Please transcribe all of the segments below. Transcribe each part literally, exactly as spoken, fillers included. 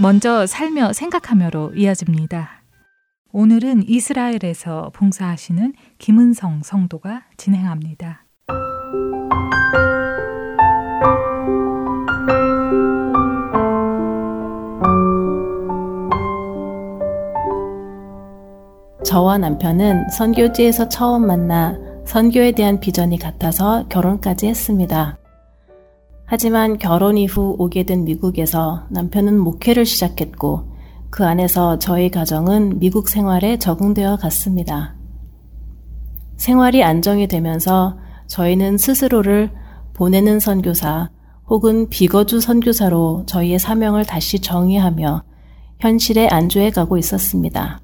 먼저 살며 생각하며로 이어집니다. 오늘은 이스라엘에서 봉사하시는 김은성 성도가 진행합니다. 저와 남편은 선교지에서 처음 만나 선교에 대한 비전이 같아서 결혼까지 했습니다. 하지만 결혼 이후 오게 된 미국에서 남편은 목회를 시작했고 그 안에서 저희 가정은 미국 생활에 적응되어 갔습니다. 생활이 안정이 되면서 저희는 스스로를 보내는 선교사 혹은 비거주 선교사로 저희의 사명을 다시 정의하며 현실에 안주해 가고 있었습니다.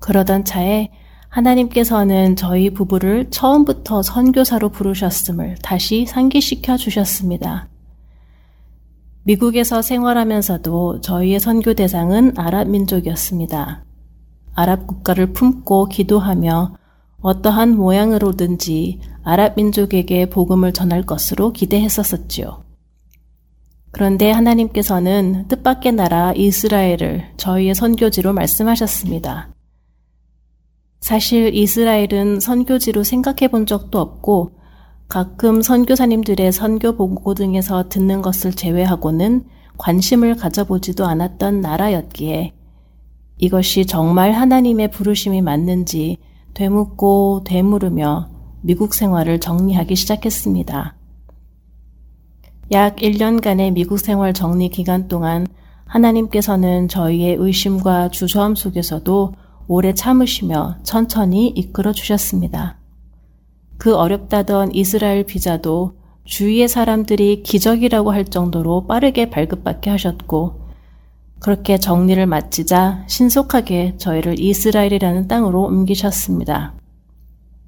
그러던 차에 하나님께서는 저희 부부를 처음부터 선교사로 부르셨음을 다시 상기시켜 주셨습니다. 미국에서 생활하면서도 저희의 선교 대상은 아랍 민족이었습니다. 아랍 국가를 품고 기도하며 어떠한 모양으로든지 아랍 민족에게 복음을 전할 것으로 기대했었었지요. 그런데 하나님께서는 뜻밖의 나라 이스라엘을 저희의 선교지로 말씀하셨습니다. 사실 이스라엘은 선교지로 생각해 본 적도 없고 가끔 선교사님들의 선교 보고 등에서 듣는 것을 제외하고는 관심을 가져보지도 않았던 나라였기에 이것이 정말 하나님의 부르심이 맞는지 되묻고 되물으며 미국 생활을 정리하기 시작했습니다. 약 일 년간의 미국 생활 정리 기간 동안 하나님께서는 저희의 의심과 주저함 속에서도 오래 참으시며 천천히 이끌어 주셨습니다. 그 어렵다던 이스라엘 비자도 주위의 사람들이 기적이라고 할 정도로 빠르게 발급받게 하셨고 그렇게 정리를 마치자 신속하게 저희를 이스라엘이라는 땅으로 옮기셨습니다.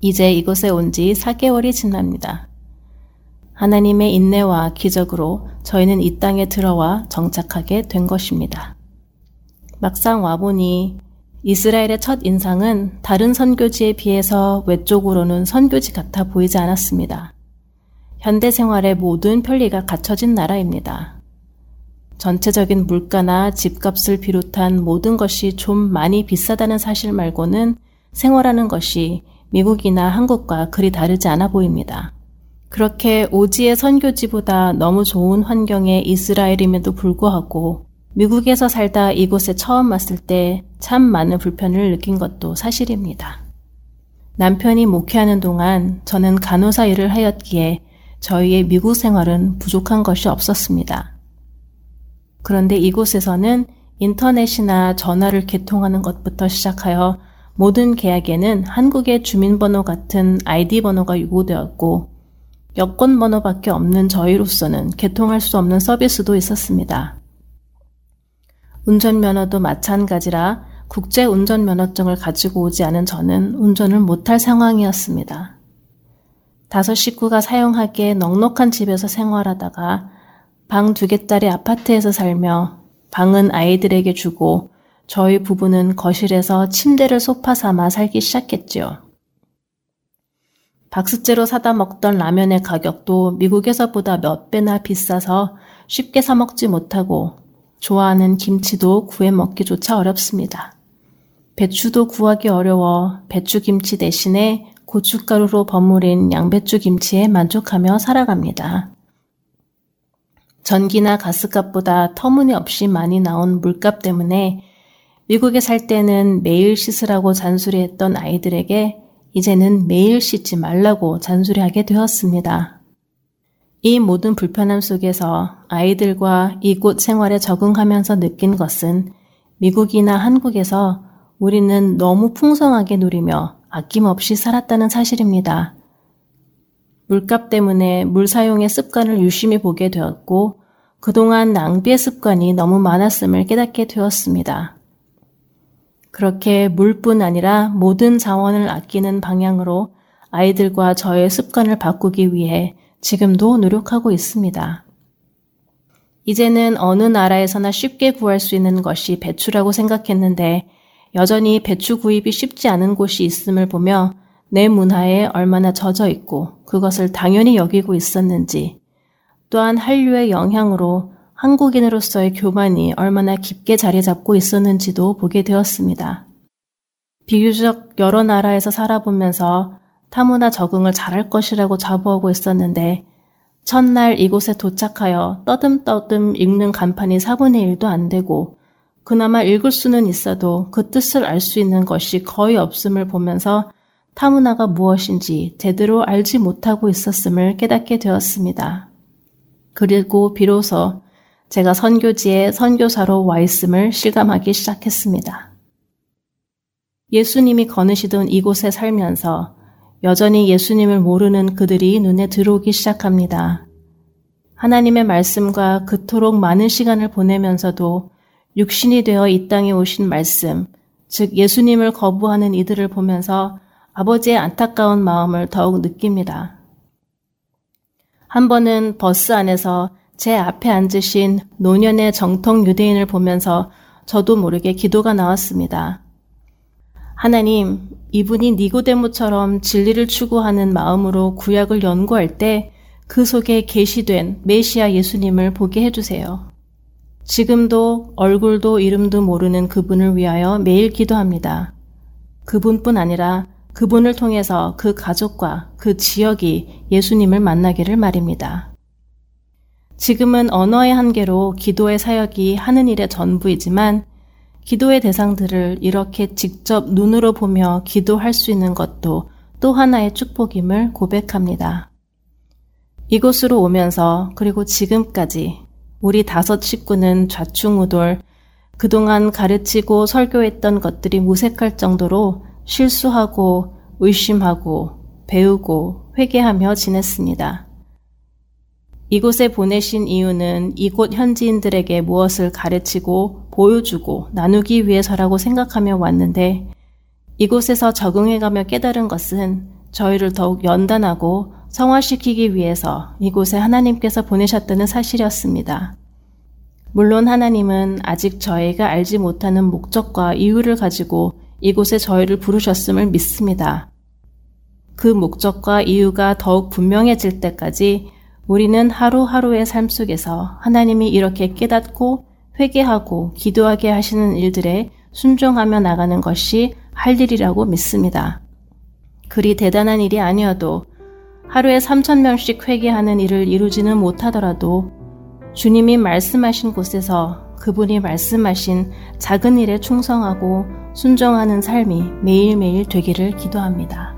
이제 이곳에 온 지 사 개월이 지납니다. 하나님의 인내와 기적으로 저희는 이 땅에 들어와 정착하게 된 것입니다. 막상 와보니 이스라엘의 첫 인상은 다른 선교지에 비해서 외적으로는 선교지 같아 보이지 않았습니다. 현대 생활의 모든 편리가 갖춰진 나라입니다. 전체적인 물가나 집값을 비롯한 모든 것이 좀 많이 비싸다는 사실 말고는 생활하는 것이 미국이나 한국과 그리 다르지 않아 보입니다. 그렇게 오지의 선교지보다 너무 좋은 환경의 이스라엘임에도 불구하고 미국에서 살다 이곳에 처음 왔을 때 참 많은 불편을 느낀 것도 사실입니다. 남편이 목회하는 동안 저는 간호사 일을 하였기에 저희의 미국 생활은 부족한 것이 없었습니다. 그런데 이곳에서는 인터넷이나 전화를 개통하는 것부터 시작하여 모든 계약에는 한국의 주민번호 같은 아이디 번호가 요구되었고 여권 번호밖에 없는 저희로서는 개통할 수 없는 서비스도 있었습니다. 운전면허도 마찬가지라 국제운전면허증을 가지고 오지 않은 저는 운전을 못할 상황이었습니다. 다섯 식구가 사용하기에 넉넉한 집에서 생활하다가 방 두 개짜리 아파트에서 살며 방은 아이들에게 주고 저희 부부는 거실에서 침대를 소파 삼아 살기 시작했지요. 박스째로 사다 먹던 라면의 가격도 미국에서보다 몇 배나 비싸서 쉽게 사 먹지 못하고 좋아하는 김치도 구해 먹기조차 어렵습니다. 배추도 구하기 어려워 배추김치 대신에 고춧가루로 버무린 양배추김치에 만족하며 살아갑니다. 전기나 가스값보다 터무니없이 많이 나온 물값 때문에 미국에 살 때는 매일 씻으라고 잔소리했던 아이들에게 이제는 매일 씻지 말라고 잔소리하게 되었습니다. 이 모든 불편함 속에서 아이들과 이곳 생활에 적응하면서 느낀 것은 미국이나 한국에서 우리는 너무 풍성하게 누리며 아낌없이 살았다는 사실입니다. 물값 때문에 물 사용의 습관을 유심히 보게 되었고 그동안 낭비의 습관이 너무 많았음을 깨닫게 되었습니다. 그렇게 물뿐 아니라 모든 자원을 아끼는 방향으로 아이들과 저의 습관을 바꾸기 위해 지금도 노력하고 있습니다. 이제는 어느 나라에서나 쉽게 구할 수 있는 것이 배추라고 생각했는데 여전히 배추 구입이 쉽지 않은 곳이 있음을 보며 내 문화에 얼마나 젖어 있고 그것을 당연히 여기고 있었는지, 또한 한류의 영향으로 한국인으로서의 교만이 얼마나 깊게 자리 잡고 있었는지도 보게 되었습니다. 비교적 여러 나라에서 살아보면서 타문화 적응을 잘할 것이라고 자부하고 있었는데 첫날 이곳에 도착하여 떠듬떠듬 읽는 간판이 사분의 일도 안 되고 그나마 읽을 수는 있어도 그 뜻을 알 수 있는 것이 거의 없음을 보면서 타문화가 무엇인지 제대로 알지 못하고 있었음을 깨닫게 되었습니다. 그리고 비로소 제가 선교지에 선교사로 와 있음을 실감하기 시작했습니다. 예수님이 거느시던 이곳에 살면서 여전히 예수님을 모르는 그들이 눈에 들어오기 시작합니다. 하나님의 말씀과 그토록 많은 시간을 보내면서도 육신이 되어 이 땅에 오신 말씀, 즉 예수님을 거부하는 이들을 보면서 아버지의 안타까운 마음을 더욱 느낍니다. 한 번은 버스 안에서 제 앞에 앉으신 노년의 정통 유대인을 보면서 저도 모르게 기도가 나왔습니다. 하나님, 이분이 니고데모처럼 진리를 추구하는 마음으로 구약을 연구할 때 그 속에 계시된 메시아 예수님을 보게 해주세요. 지금도 얼굴도 이름도 모르는 그분을 위하여 매일 기도합니다. 그분뿐 아니라 그분을 통해서 그 가족과 그 지역이 예수님을 만나기를 말입니다. 지금은 언어의 한계로 기도의 사역이 하는 일의 전부이지만 기도의 대상들을 이렇게 직접 눈으로 보며 기도할 수 있는 것도 또 하나의 축복임을 고백합니다. 이곳으로 오면서 그리고 지금까지 우리 다섯 식구는 좌충우돌, 그동안 가르치고 설교했던 것들이 무색할 정도로 실수하고 의심하고 배우고 회개하며 지냈습니다. 이곳에 보내신 이유는 이곳 현지인들에게 무엇을 가르치고 보여주고 나누기 위해서라고 생각하며 왔는데 이곳에서 적응해가며 깨달은 것은 저희를 더욱 연단하고 성화시키기 위해서 이곳에 하나님께서 보내셨다는 사실이었습니다. 물론 하나님은 아직 저희가 알지 못하는 목적과 이유를 가지고 이곳에 저희를 부르셨음을 믿습니다. 그 목적과 이유가 더욱 분명해질 때까지 우리는 하루하루의 삶 속에서 하나님이 이렇게 깨닫고 회개하고 기도하게 하시는 일들에 순종하며 나가는 것이 할 일이라고 믿습니다. 그리 대단한 일이 아니어도 하루에 삼천 명씩 회개하는 일을 이루지는 못하더라도 주님이 말씀하신 곳에서 그분이 말씀하신 작은 일에 충성하고 순종하는 삶이 매일매일 되기를 기도합니다.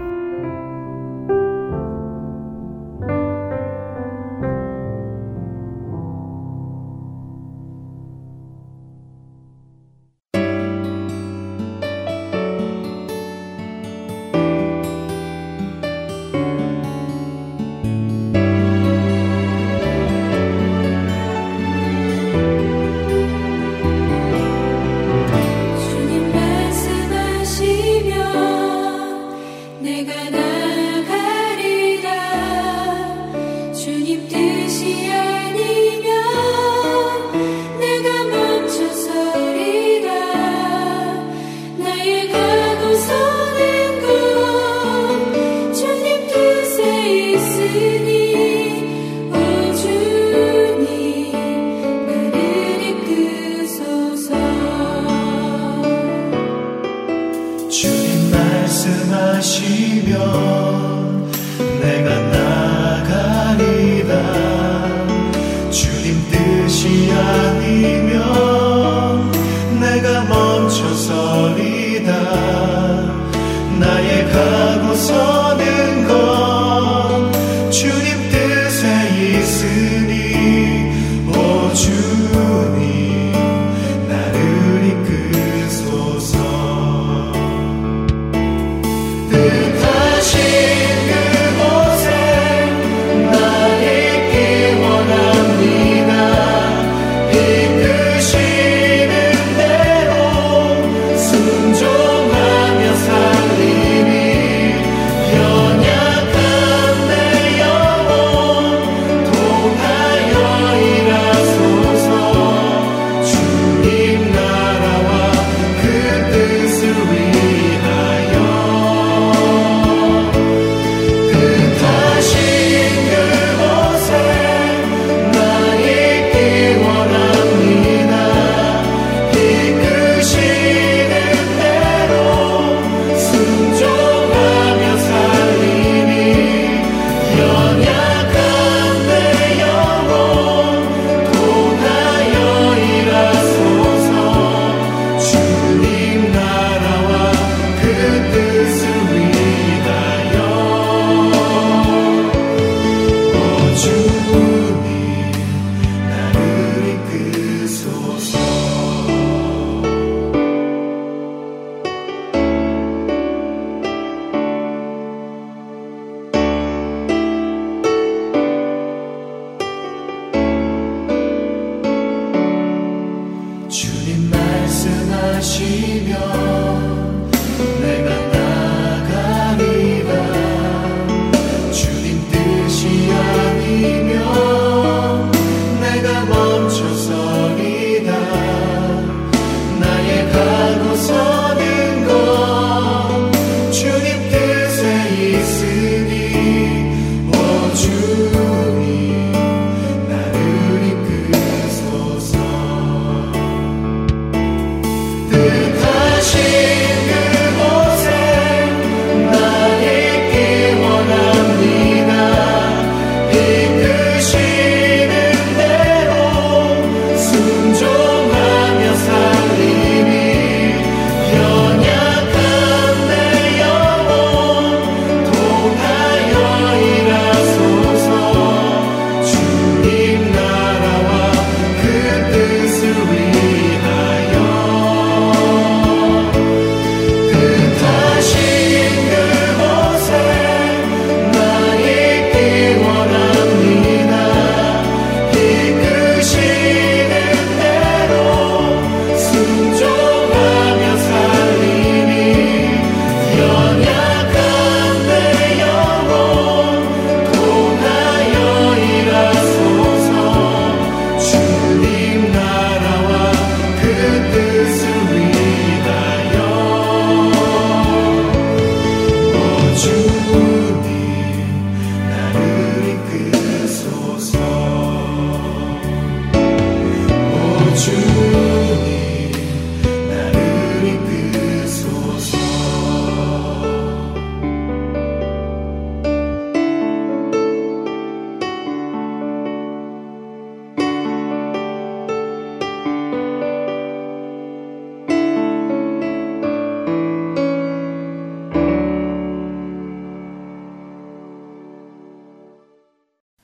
Enjoy.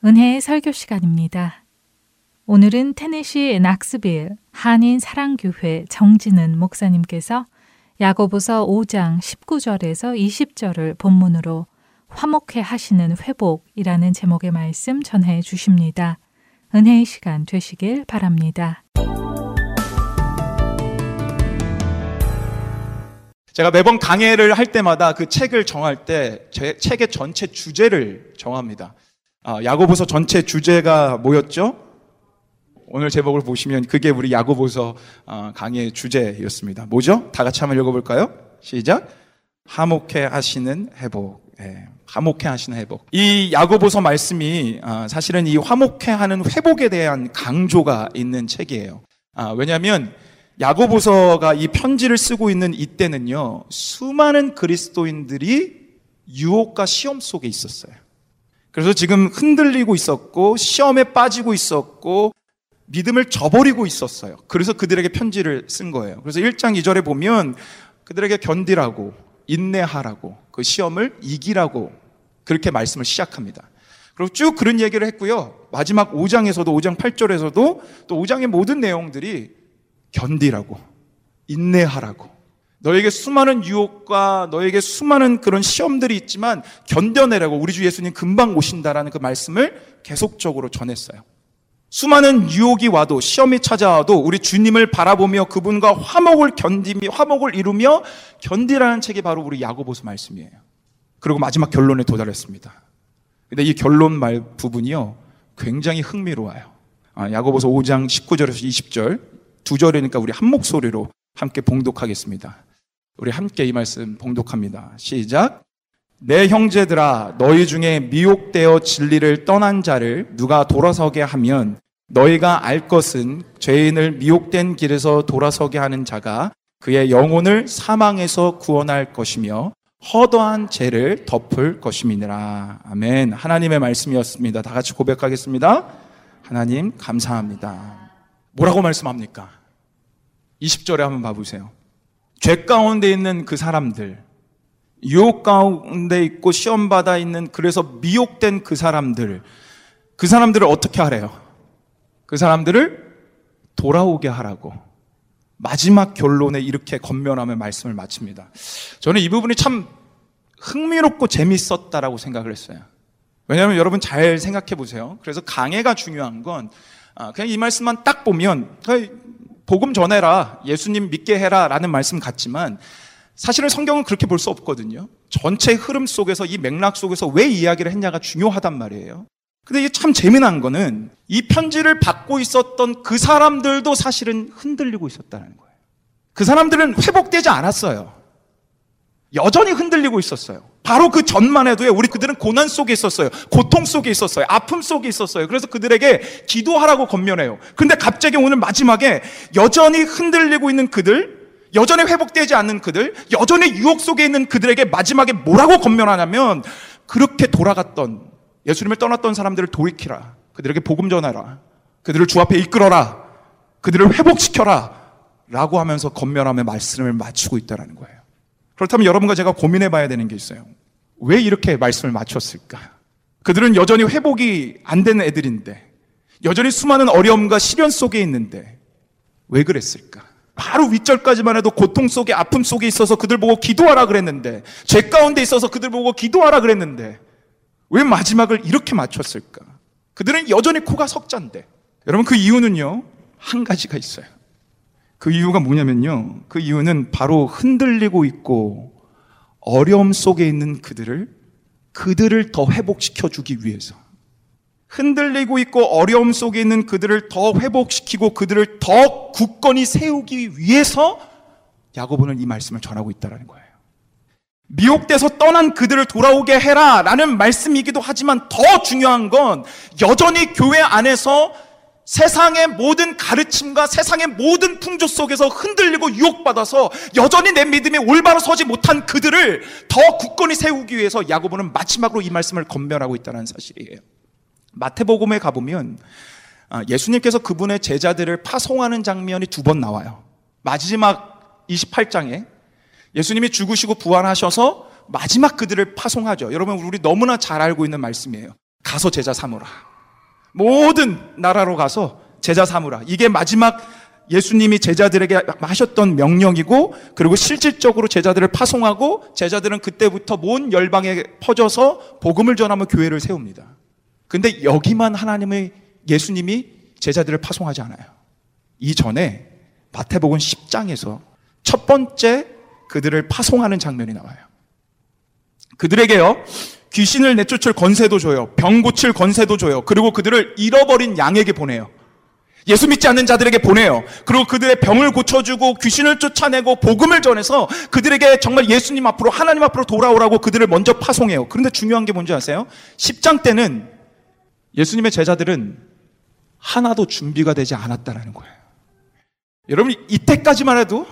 은혜의 설교 시간입니다. 오늘은 테네시 낙스빌 한인 사랑교회 정진은 목사님께서 야고보서 오 장 십구 절에서 이십 절을 본문으로 화목해 하시는 회복이라는 제목의 말씀 전해 주십니다. 은혜의 시간 되시길 바랍니다. 제가 매번 강해를 할 때마다 그 책을 정할 때 제 책의 전체 주제를 정합니다. 아, 야고보서 전체 주제가 뭐였죠? 오늘 제목을 보시면 그게 우리 야고보서 강의의 주제였습니다. 뭐죠? 다 같이 한번 읽어볼까요? 시작! 화목해 하시는 회복. 예, 화목해 하시는 회복. 이 야고보서 말씀이 사실은 이 화목해 하는 회복에 대한 강조가 있는 책이에요. 아, 왜냐하면 야고보서가 이 편지를 쓰고 있는 이때는요, 수많은 그리스도인들이 유혹과 시험 속에 있었어요. 그래서 지금 흔들리고 있었고 시험에 빠지고 있었고 믿음을 저버리고 있었어요. 그래서 그들에게 편지를 쓴 거예요. 그래서 일 장 이 절에 보면 그들에게 견디라고, 인내하라고, 그 시험을 이기라고 그렇게 말씀을 시작합니다. 그리고 쭉 그런 얘기를 했고요. 마지막 오 장에서도 오 장 팔 절에서도 또 오 장의 모든 내용들이 견디라고, 인내하라고, 너에게 수많은 유혹과 너에게 수많은 그런 시험들이 있지만 견뎌내라고, 우리 주 예수님 금방 오신다라는 그 말씀을 계속적으로 전했어요. 수많은 유혹이 와도 시험이 찾아와도 우리 주님을 바라보며 그분과 화목을 견디며 화목을 이루며 견디라는 책이 바로 우리 야고보서 말씀이에요. 그리고 마지막 결론에 도달했습니다. 근데 이 결론 말 부분이요, 굉장히 흥미로워요. 아, 야고보서 오 장 십구 절에서 이십 절 두 절이니까 우리 한 목소리로 함께 봉독하겠습니다. 우리 함께 이 말씀 봉독합니다. 시작! 내 형제들아, 너희 중에 미혹되어 진리를 떠난 자를 누가 돌아서게 하면 너희가 알 것은 죄인을 미혹된 길에서 돌아서게 하는 자가 그의 영혼을 사망에서 구원할 것이며 허다한 죄를 덮을 것임이니라. 아멘. 하나님의 말씀이었습니다. 다 같이 고백하겠습니다. 하나님 감사합니다. 뭐라고 말씀합니까? 이십 절에 한번 봐보세요. 죄 가운데 있는 그 사람들, 유혹 가운데 있고 시험받아 있는, 그래서 미혹된 그 사람들, 그 사람들을 어떻게 하래요? 그 사람들을 돌아오게 하라고 마지막 결론에 이렇게 권면하며 말씀을 마칩니다. 저는 이 부분이 참 흥미롭고 재밌었다라고 생각을 했어요. 왜냐하면 여러분 잘 생각해 보세요. 그래서 강해가 중요한 건 그냥 이 말씀만 딱 보면 복음 전해라, 예수님 믿게 해라 라는 말씀 같지만 사실은 성경은 그렇게 볼 수 없거든요. 전체 흐름 속에서, 이 맥락 속에서 왜 이야기를 했냐가 중요하단 말이에요. 근데 이게 참 재미난 거는 이 편지를 받고 있었던 그 사람들도 사실은 흔들리고 있었다는 거예요. 그 사람들은 회복되지 않았어요. 여전히 흔들리고 있었어요. 바로 그 전만 해도요, 우리 그들은 고난 속에 있었어요. 고통 속에 있었어요. 아픔 속에 있었어요. 그래서 그들에게 기도하라고 권면해요. 근데 갑자기 오늘 마지막에 여전히 흔들리고 있는 그들, 여전히 회복되지 않는 그들, 여전히 유혹 속에 있는 그들에게 마지막에 뭐라고 권면하냐면, 그렇게 돌아갔던, 예수님을 떠났던 사람들을 돌이키라, 그들에게 복음 전하라, 그들을 주 앞에 이끌어라, 그들을 회복시켜라 라고 하면서 권면하며 말씀을 마치고 있다는 거예요. 그렇다면 여러분과 제가 고민해 봐야 되는 게 있어요. 왜 이렇게 말씀을 마쳤을까? 그들은 여전히 회복이 안 된 애들인데, 여전히 수많은 어려움과 시련 속에 있는데 왜 그랬을까? 바로 윗절까지만 해도 고통 속에, 아픔 속에 있어서 그들 보고 기도하라 그랬는데, 죄 가운데 있어서 그들 보고 기도하라 그랬는데 왜 마지막을 이렇게 맞췄을까? 그들은 여전히 코가 석잔데. 여러분, 그 이유는요, 한 가지가 있어요. 그 이유가 뭐냐면요, 그 이유는 바로 흔들리고 있고 어려움 속에 있는 그들을 그들을 더 회복시켜 주기 위해서, 흔들리고 있고 어려움 속에 있는 그들을 더 회복시키고 그들을 더 굳건히 세우기 위해서 야고보는 이 말씀을 전하고 있다는 거예요. 미혹돼서 떠난 그들을 돌아오게 해라 라는 말씀이기도 하지만 더 중요한 건 여전히 교회 안에서 세상의 모든 가르침과 세상의 모든 풍조 속에서 흔들리고 유혹받아서 여전히 내 믿음이 올바로 서지 못한 그들을 더 굳건히 세우기 위해서 야고보는 마지막으로 이 말씀을 권면하고 있다는 사실이에요. 마태복음에 가보면 예수님께서 그분의 제자들을 파송하는 장면이 두 번 나와요. 마지막 이십팔 장에 예수님이 죽으시고 부활하셔서 마지막 그들을 파송하죠. 여러분, 우리 너무나 잘 알고 있는 말씀이에요. 가서 제자 삼으라, 모든 나라로 가서 제자 삼으라, 이게 마지막 예수님이 제자들에게 하셨던 명령이고, 그리고 실질적으로 제자들을 파송하고 제자들은 그때부터 온 열방에 퍼져서 복음을 전하며 교회를 세웁니다. 근데 여기만 하나님의, 예수님이 제자들을 파송하지 않아요. 이전에 마태복음 십 장에서 첫 번째 그들을 파송하는 장면이 나와요. 그들에게요, 귀신을 내쫓을 권세도 줘요, 병 고칠 권세도 줘요, 그리고 그들을 잃어버린 양에게 보내요. 예수 믿지 않는 자들에게 보내요. 그리고 그들의 병을 고쳐주고 귀신을 쫓아내고 복음을 전해서 그들에게 정말 예수님 앞으로, 하나님 앞으로 돌아오라고 그들을 먼저 파송해요. 그런데 중요한 게 뭔지 아세요? 십 장 때는 예수님의 제자들은 하나도 준비가 되지 않았다라는 거예요. 여러분, 이때까지만 해도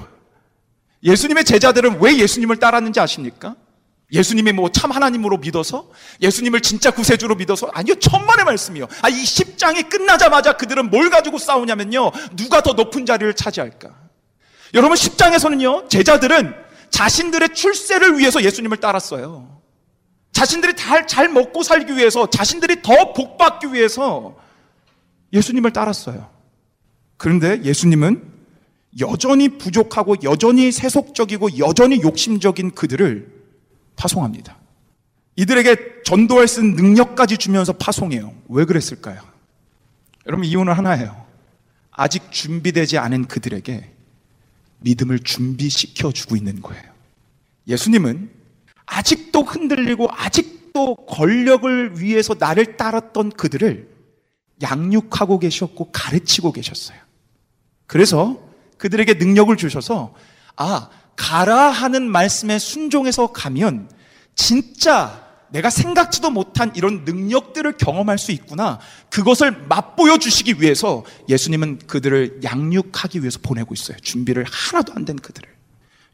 예수님의 제자들은 왜 예수님을 따랐는지 아십니까? 예수님이 뭐 참 하나님으로 믿어서, 예수님을 진짜 구세주로 믿어서? 아니요, 천만의 말씀이요. 아, 이 십 장이 끝나자마자 그들은 뭘 가지고 싸우냐면요, 누가 더 높은 자리를 차지할까? 여러분, 십 장에서는요 제자들은 자신들의 출세를 위해서 예수님을 따랐어요. 자신들이 잘, 잘 먹고 살기 위해서, 자신들이 더 복받기 위해서 예수님을 따랐어요. 그런데 예수님은 여전히 부족하고 여전히 세속적이고 여전히 욕심적인 그들을 파송합니다. 이들에게 전도할 수 있는 능력까지 주면서 파송해요. 왜 그랬을까요? 여러분, 이유는 하나예요. 아직 준비되지 않은 그들에게 믿음을 준비시켜주고 있는 거예요. 예수님은 아직도 흔들리고 아직도 권력을 위해서 나를 따랐던 그들을 양육하고 계셨고 가르치고 계셨어요. 그래서 그들에게 능력을 주셔서, 아, 가라 하는 말씀에 순종해서 가면 진짜 내가 생각지도 못한 이런 능력들을 경험할 수 있구나, 그것을 맛보여 주시기 위해서 예수님은 그들을 양육하기 위해서 보내고 있어요. 준비를 하나도 안 된 그들을.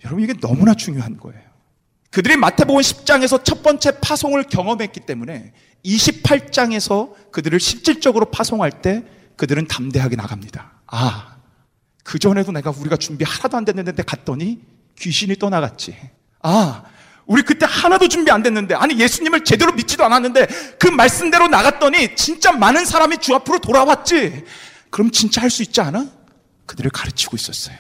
여러분, 이게 너무나 중요한 거예요. 그들이 마태복음 십 장에서 첫 번째 파송을 경험했기 때문에 이십팔 장에서 그들을 실질적으로 파송할 때 그들은 담대하게 나갑니다. 아, 그전에도 내가, 우리가 준비 하나도 안 됐는데 갔더니 귀신이 떠나갔지. 아, 우리 그때 하나도 준비 안 됐는데, 아니 예수님을 제대로 믿지도 않았는데 그 말씀대로 나갔더니 진짜 많은 사람이 주 앞으로 돌아왔지. 그럼 진짜 할 수 있지 않아? 그들을 가르치고 있었어요.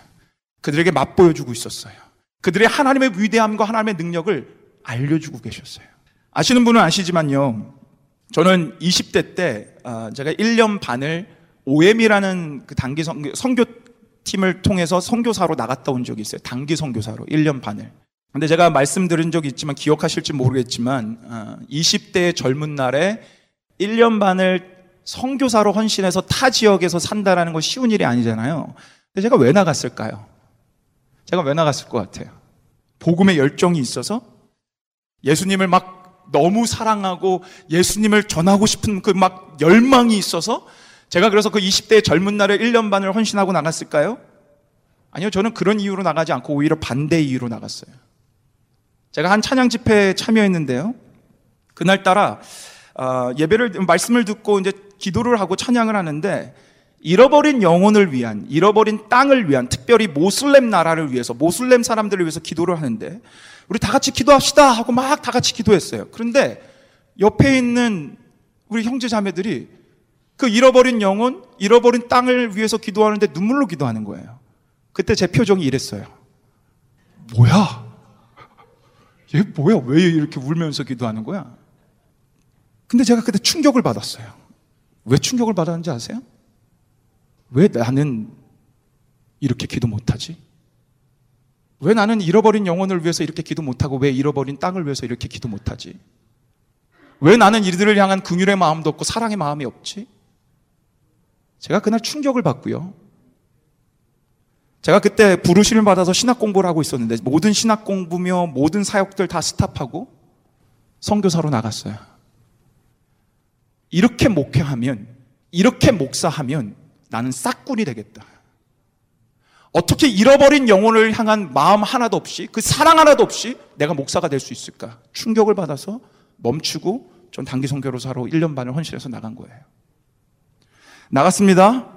그들에게 맛보여주고 있었어요. 그들의 하나님의 위대함과 하나님의 능력을 알려주고 계셨어요. 아시는 분은 아시지만요, 저는 이십 대 때 제가 일 년 반을 오엠이라는 그 단기 선교 팀을 통해서 선교사로 나갔다 온 적이 있어요. 단기 선교사로 일 년 반을. 근데 제가 말씀드린 적이 있지만 기억하실지 모르겠지만 이십 대의 젊은 날에 일 년 반을 선교사로 헌신해서 타 지역에서 산다라는 건 쉬운 일이 아니잖아요. 근데 제가 왜 나갔을까요? 제가 왜 나갔을 것 같아요? 복음의 열정이 있어서 예수님을 막 너무 사랑하고 예수님을 전하고 싶은 그 막 열망이 있어서 제가 그래서 그 이십 대의 젊은 날에 일 년 반을 헌신하고 나갔을까요? 아니요, 저는 그런 이유로 나가지 않고 오히려 반대 이유로 나갔어요. 제가 한 찬양 집회에 참여했는데요, 그날따라 어, 예배를 말씀을 듣고 이제 기도를 하고 찬양을 하는데 잃어버린 영혼을 위한, 잃어버린 땅을 위한, 특별히 모슬렘 나라를 위해서, 모슬렘 사람들을 위해서 기도를 하는데 우리 다 같이 기도합시다 하고 막 다 같이 기도했어요. 그런데 옆에 있는 우리 형제 자매들이 그 잃어버린 영혼, 잃어버린 땅을 위해서 기도하는데 눈물로 기도하는 거예요. 그때 제 표정이 이랬어요. 뭐야? 얘 뭐야? 왜 이렇게 울면서 기도하는 거야? 근데 제가 그때 충격을 받았어요. 왜 충격을 받았는지 아세요? 왜 나는 이렇게 기도 못하지? 왜 나는 잃어버린 영혼을 위해서 이렇게 기도 못하고 왜 잃어버린 땅을 위해서 이렇게 기도 못하지? 왜 나는 이들을 향한 긍휼의 마음도 없고 사랑의 마음이 없지? 제가 그날 충격을 받고요. 제가 그때 부르심을 받아서 신학 공부를 하고 있었는데 모든 신학 공부며 모든 사역들 다 스탑하고 선교사로 나갔어요. 이렇게 목회하면, 이렇게 목사하면 나는 싹군이 되겠다. 어떻게 잃어버린 영혼을 향한 마음 하나도 없이, 그 사랑 하나도 없이 내가 목사가 될 수 있을까? 충격을 받아서 멈추고 전 단기 선교사로 일 년 반을 헌신해서 나간 거예요. 나갔습니다.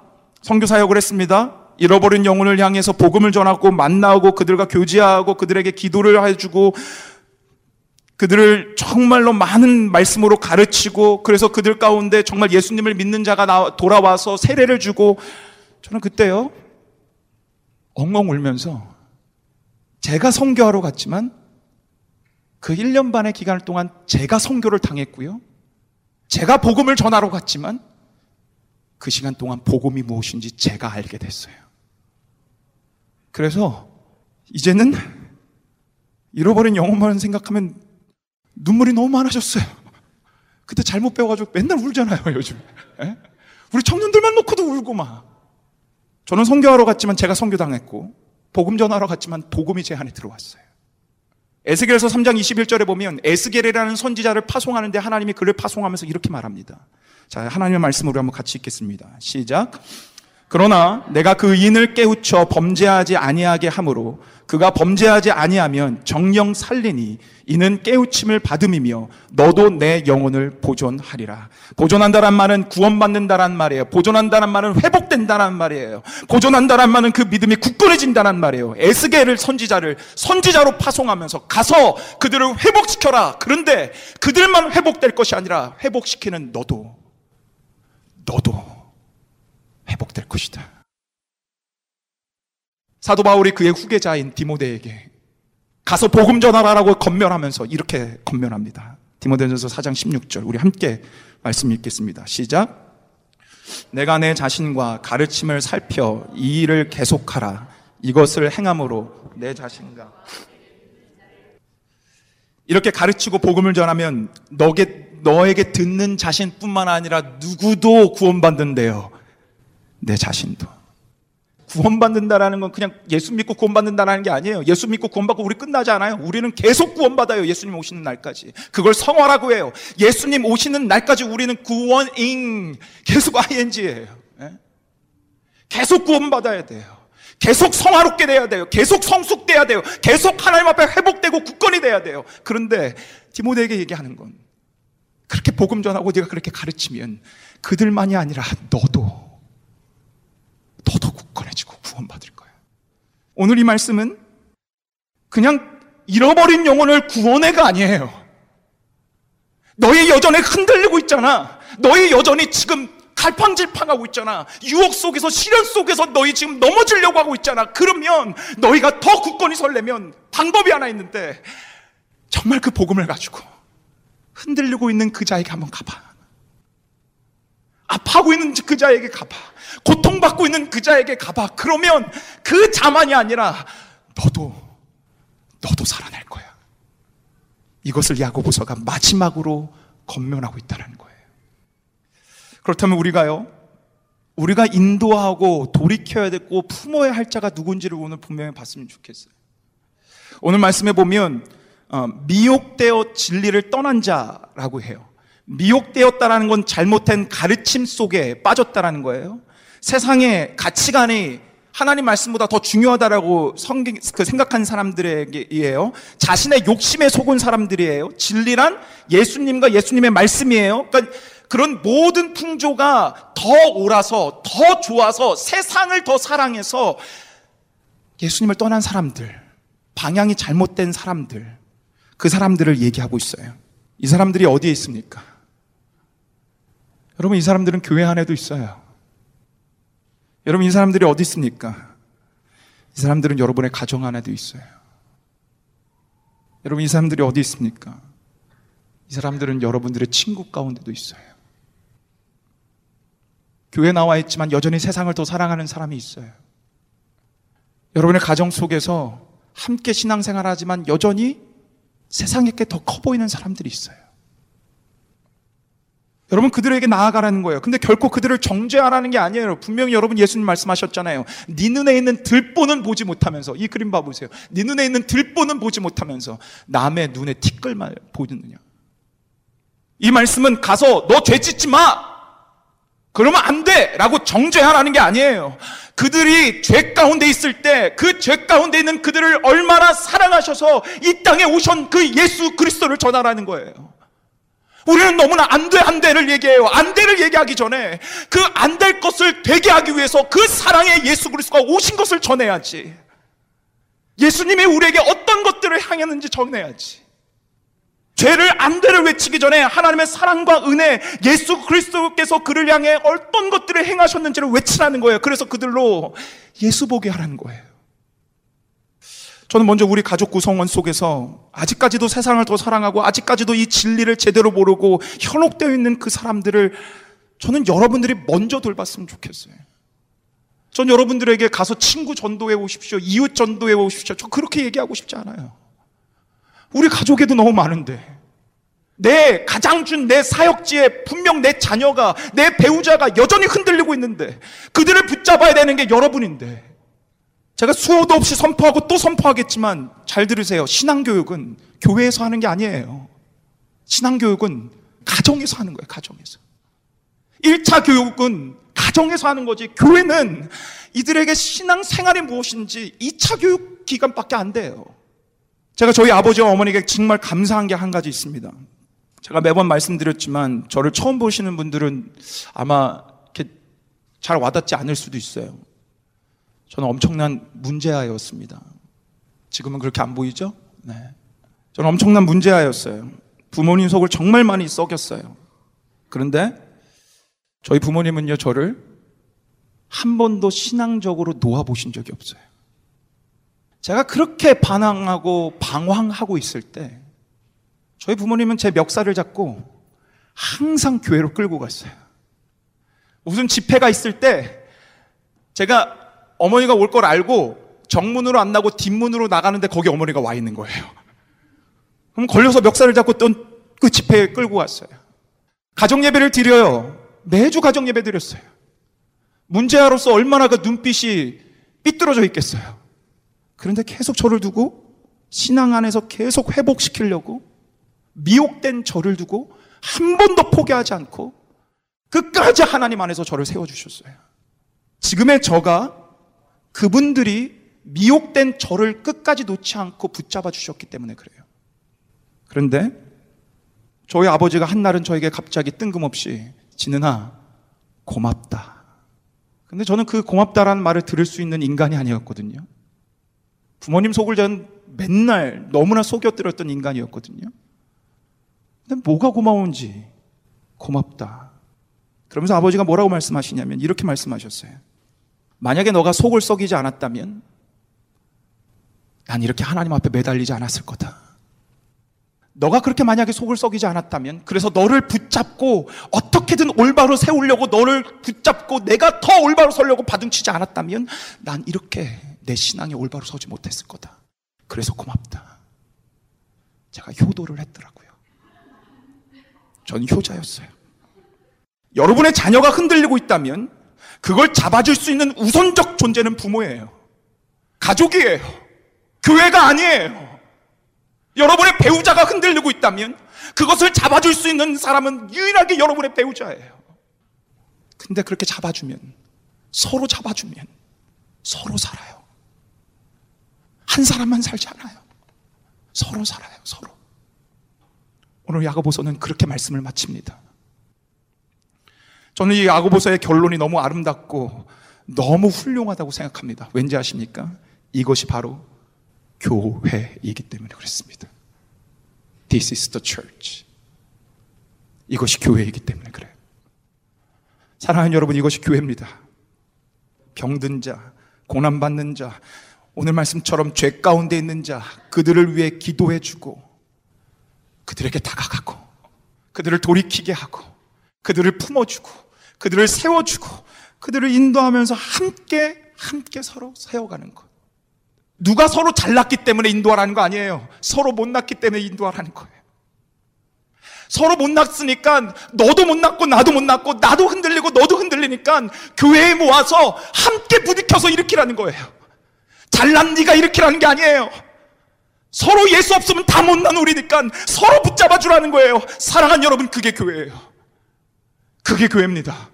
선교 사역을 했습니다. 잃어버린 영혼을 향해서 복음을 전하고 만나고 그들과 교제하고 그들에게 기도를 해주고 그들을 정말로 많은 말씀으로 가르치고 그래서 그들 가운데 정말 예수님을 믿는 자가 돌아와서 세례를 주고, 저는 그때요 엉엉 울면서 제가 선교하러 갔지만 그 일 년 반의 기간 동안 제가 선교를 당했고요, 제가 복음을 전하러 갔지만 그 시간 동안 복음이 무엇인지 제가 알게 됐어요. 그래서 이제는 잃어버린 영혼만 생각하면 눈물이 너무 많아졌어요. 그때 잘못 배워가지고 맨날 울잖아요, 요즘. 에? 우리 청년들만 놓고도 울고 막. 저는 선교하러 갔지만 제가 선교당했고, 복음 전하러 갔지만 복음이 제 안에 들어왔어요. 에스겔서 삼 장 이십일 절에 보면 에스겔이라는 선지자를 파송하는데 하나님이 그를 파송하면서 이렇게 말합니다. 자, 하나님의 말씀으로 한번 같이 읽겠습니다. 시작. 그러나 내가 그 인을 깨우쳐 범죄하지 아니하게 함으로 그가 범죄하지 아니하면 정령 살리니 이는 깨우침을 받음이며 너도 내 영혼을 보존하리라. 보존한다란 말은 구원받는다란 말이에요. 보존한다란 말은 회복된다란 말이에요. 보존한다란 말은 그 믿음이 굳건해진다란 말이에요. 에스겔을 선지자를 선지자로 파송하면서 가서 그들을 회복시켜라. 그런데 그들만 회복될 것이 아니라 회복시키는 너도, 너도 회복될 것이다. 사도 바울이 그의 후계자인 디모데에게 가서 복음 전하라라고 권면하면서 이렇게 권면합니다. 디모데전서 사 장 십육 절, 우리 함께 말씀 읽겠습니다. 시작. 내가 내 자신과 가르침을 살펴 이 일을 계속하라. 이것을 행함으로 내 자신과, 이렇게 가르치고 복음을 전하면 너게, 너에게 듣는 자신뿐만 아니라 누구도 구원받는데요, 내 자신도. 구원받는다라는 건 그냥 예수 믿고 구원받는다라는 게 아니에요. 예수 믿고 구원받고 우리 끝나지 않아요. 우리는 계속 구원받아요. 예수님 오시는 날까지. 그걸 성화라고 해요. 예수님 오시는 날까지 우리는 구원잉, 계속 아이엔지예요. 계속 구원받아야 돼요. 계속 성화롭게 돼야 돼요. 계속 성숙돼야 돼요. 계속 하나님 앞에 회복되고 굳건히 돼야 돼요. 그런데 디모데에게 얘기하는 건 그렇게 복음 전하고 네가 그렇게 가르치면 그들만이 아니라 너도, 너도 굳건해지고 구원받을 거야. 오늘 이 말씀은 그냥 잃어버린 영혼을 구원해가 아니에요. 너희 여전히 흔들리고 있잖아. 너희 여전히 지금 갈팡질팡하고 있잖아. 유혹 속에서, 시련 속에서 너희 지금 넘어지려고 하고 있잖아. 그러면 너희가 더 굳건히 설려면 방법이 하나 있는데, 정말 그 복음을 가지고 흔들리고 있는 그 자에게 한번 가봐. 아파하고 있는 그 자에게 가봐. 고통받고 있는 그 자에게 가봐. 그러면 그 자만이 아니라 너도 너도 살아날 거야. 이것을 야고보서가 마지막으로 권면하고 있다는 거예요. 그렇다면 우리가요, 우리가 인도하고 돌이켜야 되고 품어야 할 자가 누군지를 오늘 분명히 봤으면 좋겠어요. 오늘 말씀해 보면 어, 미혹되어 진리를 떠난 자라고 해요. 미혹되었다라는 건 잘못된 가르침 속에 빠졌다라는 거예요. 세상의 가치관이 하나님 말씀보다 더 중요하다라고 성경, 그 생각한 사람들에게예요. 자신의 욕심에 속은 사람들이에요. 진리란 예수님과 예수님의 말씀이에요. 그러니까 그런 모든 풍조가 더 옳아서, 더 좋아서, 세상을 더 사랑해서 예수님을 떠난 사람들, 방향이 잘못된 사람들, 그 사람들을 얘기하고 있어요. 이 사람들이 어디에 있습니까? 여러분, 이 사람들은 교회 안에도 있어요. 여러분, 이 사람들이 어디 있습니까? 이 사람들은 여러분의 가정 안에도 있어요. 여러분, 이 사람들이 어디 있습니까? 이 사람들은 여러분들의 친구 가운데도 있어요. 교회 나와 있지만 여전히 세상을 더 사랑하는 사람이 있어요. 여러분의 가정 속에서 함께 신앙생활 하지만 여전히 세상에게 더 커 보이는 사람들이 있어요. 여러분, 그들에게 나아가라는 거예요. 근데 결코 그들을 정죄하라는 게 아니에요. 분명히 여러분 예수님 말씀하셨잖아요. 네 눈에 있는 들보는 보지 못하면서, 이 그림 봐보세요. 네 눈에 있는 들보는 보지 못하면서 남의 눈에 티끌만 보이느냐. 이 말씀은 가서 너 죄 짓지 마! 그러면 안 돼! 라고 정죄하라는 게 아니에요. 그들이 죄 가운데 있을 때 그 죄 가운데 있는 그들을 얼마나 사랑하셔서 이 땅에 오신 그 예수 그리스도를 전하라는 거예요. 우리는 너무나 안 돼, 안 돼를 얘기해요. 안 돼를 얘기하기 전에 그 안 될 것을 되게 하기 위해서 그 사랑의 예수 그리스도가 오신 것을 전해야지. 예수님이 우리에게 어떤 것들을 향했는지 전해야지. 죄를 안 되를 외치기 전에 하나님의 사랑과 은혜, 예수 그리스도께서 그를 향해 어떤 것들을 행하셨는지를 외치라는 거예요. 그래서 그들로 예수 보게 하라는 거예요. 저는 먼저 우리 가족 구성원 속에서 아직까지도 세상을 더 사랑하고 아직까지도 이 진리를 제대로 모르고 현혹되어 있는 그 사람들을 저는 여러분들이 먼저 돌봤으면 좋겠어요. 전 여러분들에게 가서 친구 전도해 오십시오, 이웃 전도해 오십시오, 저 그렇게 얘기하고 싶지 않아요. 우리 가족에도 너무 많은데, 내 가장준, 내 사역지에 분명 내 자녀가, 내 배우자가 여전히 흔들리고 있는데 그들을 붙잡아야 되는 게 여러분인데, 제가 수호도 없이 선포하고 또 선포하겠지만 잘 들으세요. 신앙교육은 교회에서 하는 게 아니에요. 신앙교육은 가정에서 하는 거예요. 가정에서. 일 차 교육은 가정에서 하는 거지, 교회는 이들에게 신앙생활이 무엇인지 이 차 교육 기간밖에 안 돼요. 제가 저희 아버지와 어머니에게 정말 감사한 게 한 가지 있습니다. 제가 매번 말씀드렸지만 저를 처음 보시는 분들은 아마 이렇게 잘 와닿지 않을 수도 있어요. 저는 엄청난 문제아였습니다. 지금은 그렇게 안 보이죠? 네. 저는 엄청난 문제아였어요. 부모님 속을 정말 많이 썩였어요. 그런데 저희 부모님은요, 저를 한 번도 신앙적으로 놓아보신 적이 없어요. 제가 그렇게 반항하고 방황하고 있을 때 저희 부모님은 제 멱살을 잡고 항상 교회로 끌고 갔어요. 무슨 집회가 있을 때 제가 어머니가 올 걸 알고 정문으로 안 나고 뒷문으로 나가는데 거기 어머니가 와 있는 거예요. 그럼 걸려서 멱살을 잡고 또 그 집회에 끌고 갔어요. 가정예배를 드려요. 매주 가정예배 드렸어요. 문제아로서 얼마나 그 눈빛이 삐뚤어져 있겠어요. 그런데 계속 저를 두고 신앙 안에서 계속 회복시키려고, 미혹된 저를 두고 한 번도 포기하지 않고 끝까지 하나님 안에서 저를 세워주셨어요. 지금의 저가 그분들이 미혹된 저를 끝까지 놓지 않고 붙잡아 주셨기 때문에 그래요. 그런데 저희 아버지가 한날은 저에게 갑자기 뜬금없이 진은아, 고맙다. 근데 저는 그 고맙다라는 말을 들을 수 있는 인간이 아니었거든요. 부모님 속을 전 맨날 너무나 속여드렸던 인간이었거든요. 근데 뭐가 고마운지, 고맙다. 그러면서 아버지가 뭐라고 말씀하시냐면 이렇게 말씀하셨어요. 만약에 너가 속을 썩이지 않았다면 난 이렇게 하나님 앞에 매달리지 않았을 거다. 너가 그렇게 만약에 속을 썩이지 않았다면, 그래서 너를 붙잡고 어떻게든 올바로 세우려고 너를 붙잡고 내가 더 올바로 서려고 바둥치지 않았다면 난 이렇게 내 신앙에 올바로 서지 못했을 거다. 그래서 고맙다. 제가 효도를 했더라고요. 전 효자였어요. 여러분의 자녀가 흔들리고 있다면 그걸 잡아줄 수 있는 우선적 존재는 부모예요. 가족이에요. 교회가 아니에요. 여러분의 배우자가 흔들리고 있다면 그것을 잡아줄 수 있는 사람은 유일하게 여러분의 배우자예요. 근데 그렇게 잡아주면, 서로 잡아주면 서로 살아요. 한 사람만 살지 않아요. 서로 살아요. 서로. 오늘 야고보서는 그렇게 말씀을 마칩니다. 저는 이 야고보서의 결론이 너무 아름답고 너무 훌륭하다고 생각합니다. 왠지 아십니까? 이것이 바로 교회이기 때문에 그렇습니다. This is the church. 이것이 교회이기 때문에 그래요. 사랑하는 여러분, 이것이 교회입니다. 병든 자, 고난받는 자, 오늘 말씀처럼 죄 가운데 있는 자, 그들을 위해 기도해주고 그들에게 다가가고 그들을 돌이키게 하고 그들을 품어주고 그들을 세워주고 그들을 인도하면서 함께 함께 서로 세워가는 것. 누가 서로 잘났기 때문에 인도하라는 거 아니에요. 서로 못났기 때문에 인도하라는 거예요. 서로 못났으니까 너도 못났고 나도 못났고 나도 흔들리고 너도 흔들리니까 교회에 모아서 함께 부딪혀서 일으키라는 거예요. 잘난 네가 일으키라는 게 아니에요. 서로 예수 없으면 다 못난 우리니까 서로 붙잡아주라는 거예요. 사랑하는 여러분, 그게 교회예요. 그게 교회입니다.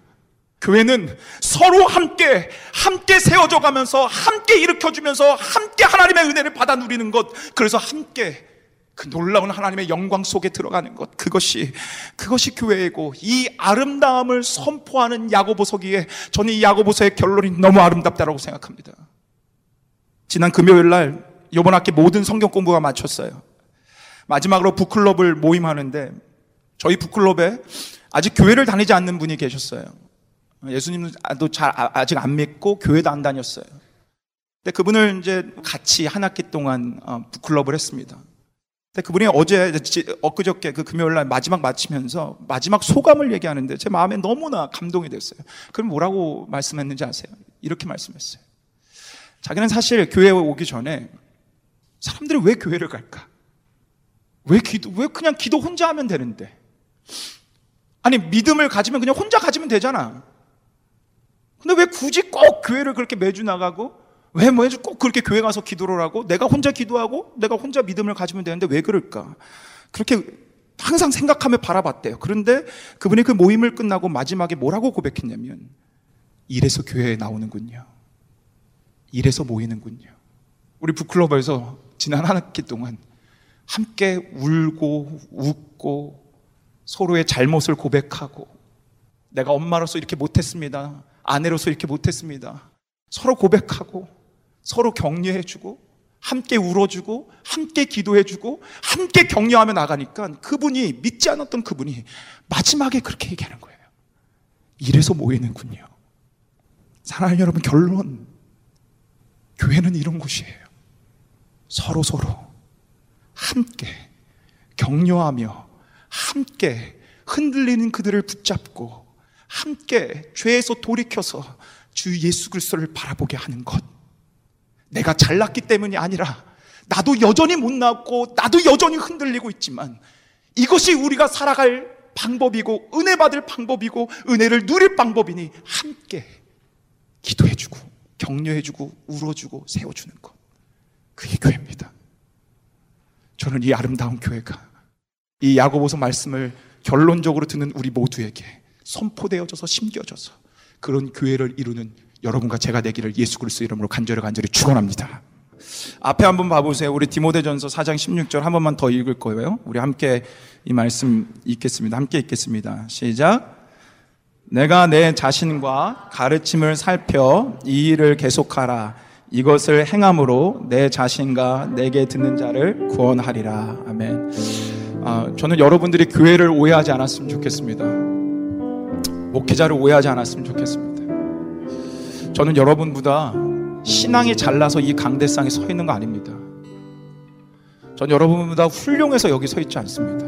교회는 서로 함께 함께 세워져 가면서 함께 일으켜주면서 함께 하나님의 은혜를 받아 누리는 것, 그래서 함께 그 놀라운 하나님의 영광 속에 들어가는 것, 그것이 그것이 교회이고 이 아름다움을 선포하는 야고보서기에 저는 이 야고보서의 결론이 너무 아름답다라고 생각합니다. 지난 금요일 날 이번 학기 모든 성경 공부가 마쳤어요. 마지막으로 북클럽을 모임하는데 저희 북클럽에 아직 교회를 다니지 않는 분이 계셨어요. 예수님도 잘 아직 안 믿고 교회도 안 다녔어요. 근데 그분을 이제 같이 한 학기 동안 북클럽을 했습니다. 근데 그분이 어제, 엊그저께 그 금요일 날 마지막 마치면서 마지막 소감을 얘기하는데 제 마음에 너무나 감동이 됐어요. 그럼 뭐라고 말씀했는지 아세요? 이렇게 말씀했어요. 자기는 사실 교회에 오기 전에 사람들이 왜 교회를 갈까? 왜 기도, 왜 그냥 기도 혼자 하면 되는데? 아니, 믿음을 가지면 그냥 혼자 가지면 되잖아. 근데 왜 굳이 꼭 교회를 그렇게 매주 나가고, 왜 매주 꼭 그렇게 교회 가서 기도를 하고, 내가 혼자 기도하고, 내가 혼자 믿음을 가지면 되는데 왜 그럴까? 그렇게 항상 생각하며 바라봤대요. 그런데 그분이 그 모임을 끝나고 마지막에 뭐라고 고백했냐면, 이래서 교회에 나오는군요. 이래서 모이는군요. 우리 북클럽에서 지난 한 학기 동안 함께 울고, 웃고, 서로의 잘못을 고백하고, 내가 엄마로서 이렇게 못했습니다. 아내로서 이렇게 못했습니다. 서로 고백하고, 서로 격려해주고, 함께 울어주고, 함께 기도해주고, 함께 격려하며 나가니까 그분이, 믿지 않았던 그분이 마지막에 그렇게 얘기하는 거예요. 이래서 모이는군요. 사랑하는 여러분, 결론, 교회는 이런 곳이에요. 서로 서로 함께 격려하며 함께 흔들리는 그들을 붙잡고 함께 죄에서 돌이켜서 주 예수 그리스도를 바라보게 하는 것. 내가 잘났기 때문이 아니라, 나도 여전히 못났고 나도 여전히 흔들리고 있지만 이것이 우리가 살아갈 방법이고 은혜 받을 방법이고 은혜를 누릴 방법이니 함께 기도해주고 격려해주고 울어주고 세워주는 것. 그게 교회입니다. 저는 이 아름다운 교회가 이 야고보서 말씀을 결론적으로 듣는 우리 모두에게 선포되어져서 심겨져서 그런 교회를 이루는 여러분과 제가 되기를 예수 그리스도 이름으로 간절히 간절히 축원합니다. 앞에 한번 봐보세요. 우리 디모데전서 사 장 십육 절 한 번만 더 읽을 거예요. 우리 함께 이 말씀 읽겠습니다. 함께 읽겠습니다. 시작. 내가 내 자신과 가르침을 살펴 이 일을 계속하라. 이것을 행함으로 내 자신과 내게 듣는 자를 구원하리라. 아멘. 아, 저는 여러분들이 교회를 오해하지 않았으면 좋겠습니다. 목회자를 오해하지 않았으면 좋겠습니다. 저는 여러분보다 신앙이 잘나서 이 강대상에 서 있는 거 아닙니다. 전 여러분보다 훌륭해서 여기 서 있지 않습니다.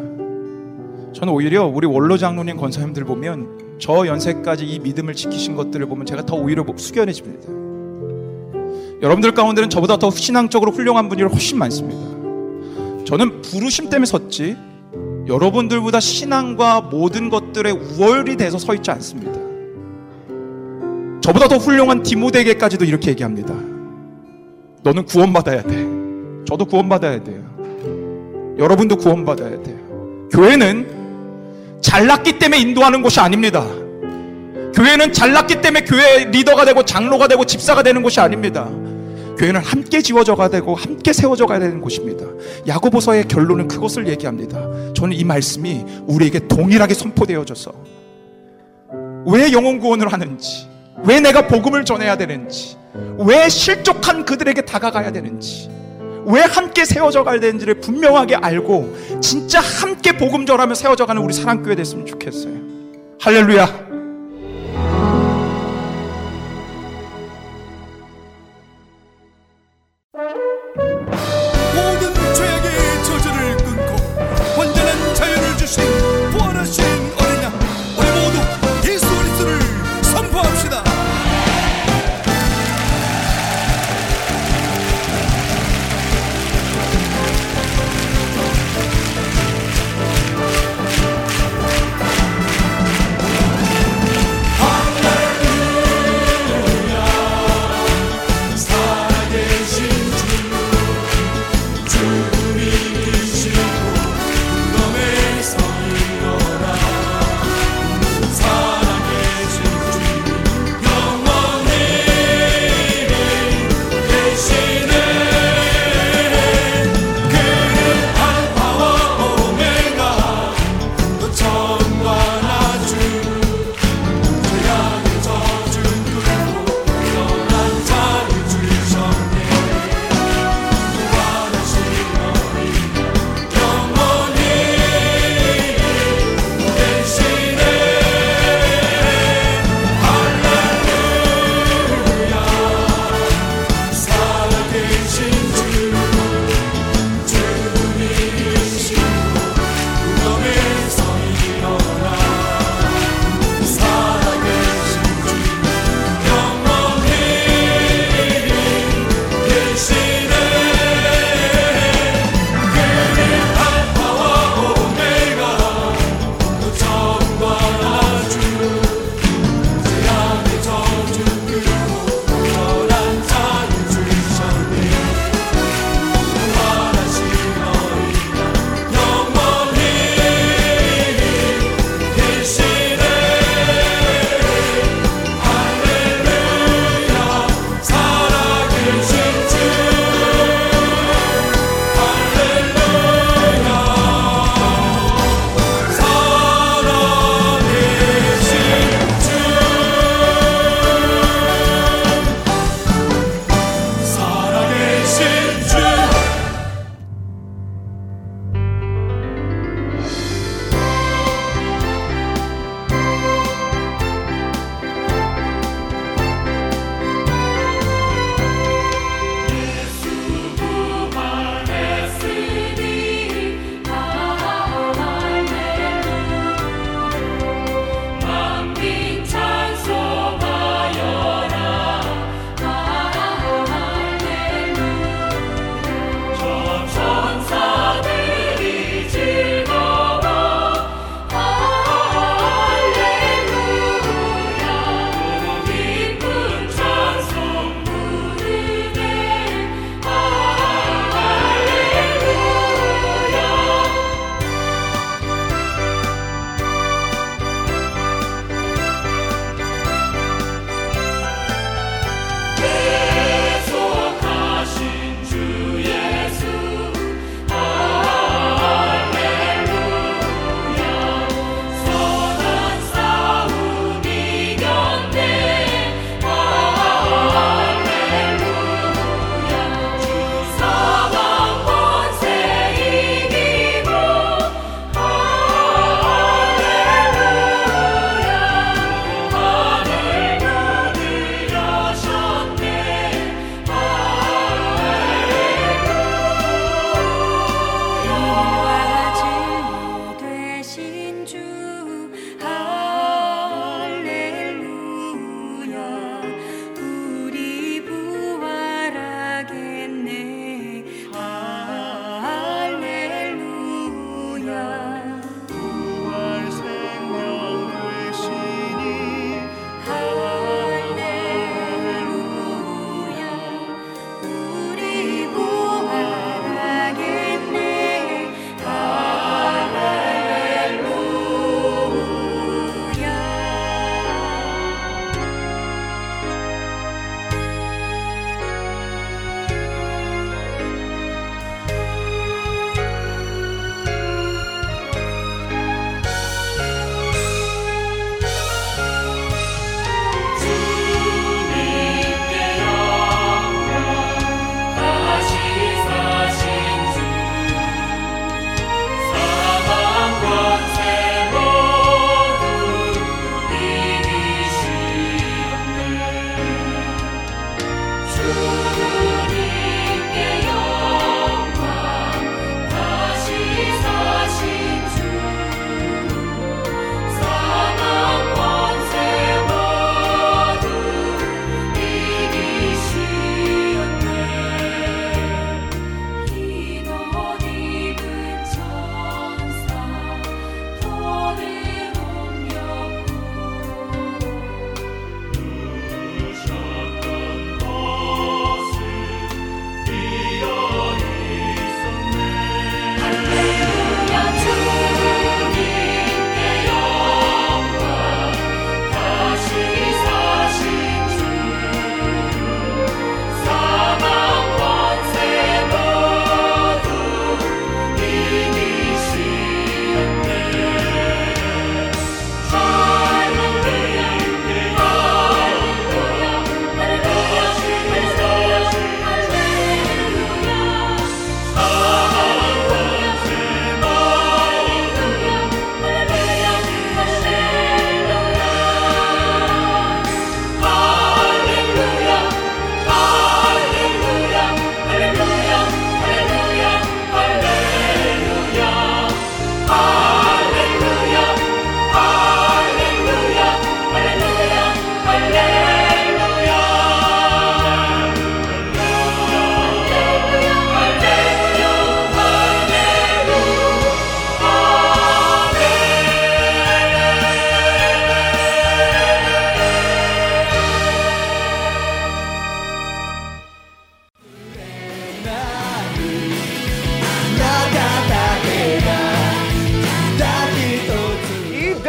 저는 오히려 우리 원로 장로님 권사님들 보면 저 연세까지 이 믿음을 지키신 것들을 보면 제가 더 오히려 숙연해집니다. 여러분들 가운데는 저보다 더 신앙적으로 훌륭한 분들이 훨씬 많습니다. 저는 부르심 때문에 섰지 여러분들보다 신앙과 모든 것들의 우월이 돼서 서 있지 않습니다. 저보다 더 훌륭한 디모데에게까지도 이렇게 얘기합니다. 너는 구원받아야 돼. 저도 구원받아야 돼요. 여러분도 구원받아야 돼요. 교회는 잘났기 때문에 인도하는 곳이 아닙니다. 교회는 잘났기 때문에 교회 리더가 되고 장로가 되고 집사가 되는 곳이 아닙니다. 교회는 함께 지워져가야 되고 함께 세워져가야 되는 곳입니다. 야고보서의 결론은 그것을 얘기합니다. 저는 이 말씀이 우리에게 동일하게 선포되어져서 왜 영혼 구원을 하는지, 왜 내가 복음을 전해야 되는지, 왜 실족한 그들에게 다가가야 되는지, 왜 함께 세워져 가야 되는지를 분명하게 알고 진짜 함께 복음 전하며 세워져 가는 우리 사랑교회 됐으면 좋겠어요. 할렐루야. 모든 죄악의 저주를 끊고 완전한 자유를 주신 부활하신 어린 양, 우리 모두 예수 그리스도를 선포합시다.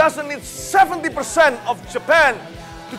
doesn't need seventy percent of Japan to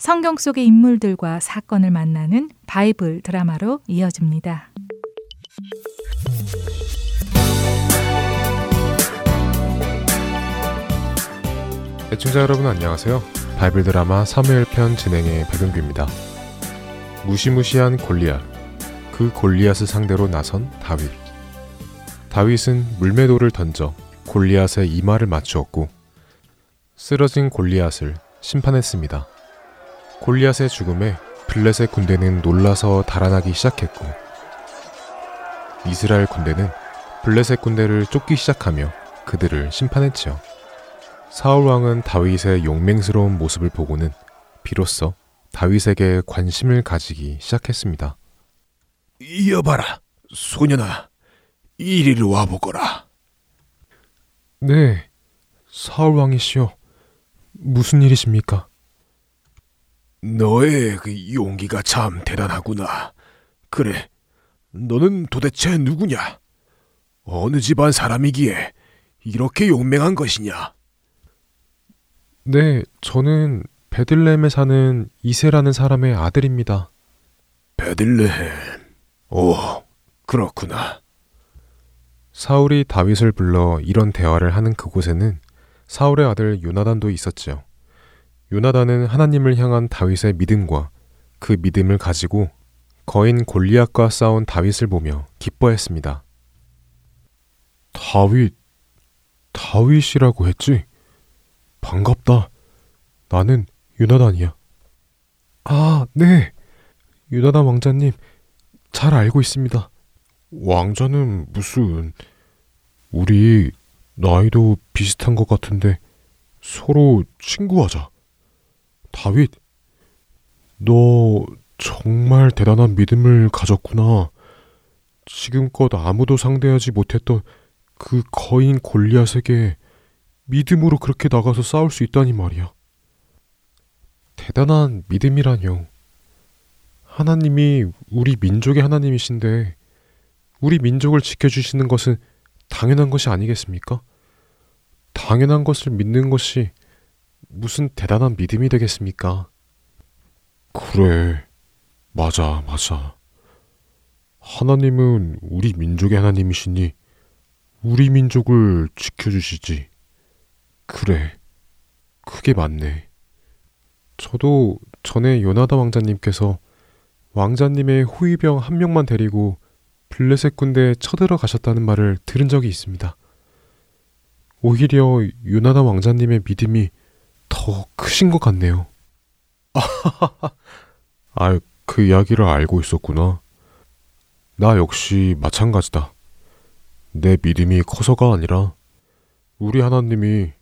성경 속의 인물들과 사건을 만나는 바이블 드라마로 이어집니다. 애청자 여러분 안녕하세요. 바이블 드라마 사무엘 편 진행의 백은규입니다. 무시무시한 골리앗, 그 골리앗을 상대로 나선 다윗. 다윗은 물매도를 던져 골리앗의 이마를 맞추었고 쓰러진 골리앗을 심판했습니다. 골리앗의 죽음에 블레셋 군대는 놀라서 달아나기 시작했고 이스라엘 군대는 블레셋 군대를 쫓기 시작하며 그들을 심판했지요. 사울 왕은 다윗의 용맹스러운 모습을 보고는 비로소 다윗에게 관심을 가지기 시작했습니다. 이어봐라, 소년아, 이리로 와보거라. 네, 사울 왕이시여, 무슨 일이십니까? 너의 그 용기가 참 대단하구나. 그래, 너는 도대체 누구냐? 어느 집안 사람이기에 이렇게 용맹한 것이냐? 네, 저는 베들레헴에 사는 이세라는 사람의 아들입니다. 베들레헴. 오, 그렇구나. 사울이 다윗을 불러 이런 대화를 하는 그곳에는 사울의 아들 요나단도 있었지요. 요나단은 하나님을 향한 다윗의 믿음과 그 믿음을 가지고 거인 골리앗과 싸운 다윗을 보며 기뻐했습니다. 다윗, 다윗이라고 했지? 반갑다. 나는 요나단이야. 아, 네. 요나단 왕자님, 잘 알고 있습니다. 왕자는 무슨... 우리 나이도 비슷한 것 같은데 서로 친구하자. 다윗, 너 정말 대단한 믿음을 가졌구나. 지금껏 아무도 상대하지 못했던 그 거인 골리앗에게 믿음으로 그렇게 나가서 싸울 수 있다니 말이야. 대단한 믿음이라뇨. 하나님이 우리 민족의 하나님이신데 우리 민족을 지켜주시는 것은 당연한 것이 아니겠습니까? 당연한 것을 믿는 것이 무슨 대단한 믿음이 되겠습니까? 그래, 맞아, 맞아. 하나님은 우리 민족의 하나님이시니 우리 민족을 지켜주시지. 그래, 그게 맞네. 저도 전에 요나단 왕자님께서 왕자님의 호위병 한 명만 데리고 블레셋 군대에 쳐들어가셨다는 말을 들은 적이 있습니다. 오히려 요나단 왕자님의 믿음이 더 크신 것 같네요. 아, 그 이야기를 알고 있었구나. 나 역시 마찬가지다. 내 믿음이 커서가 아니라 우리 하나님이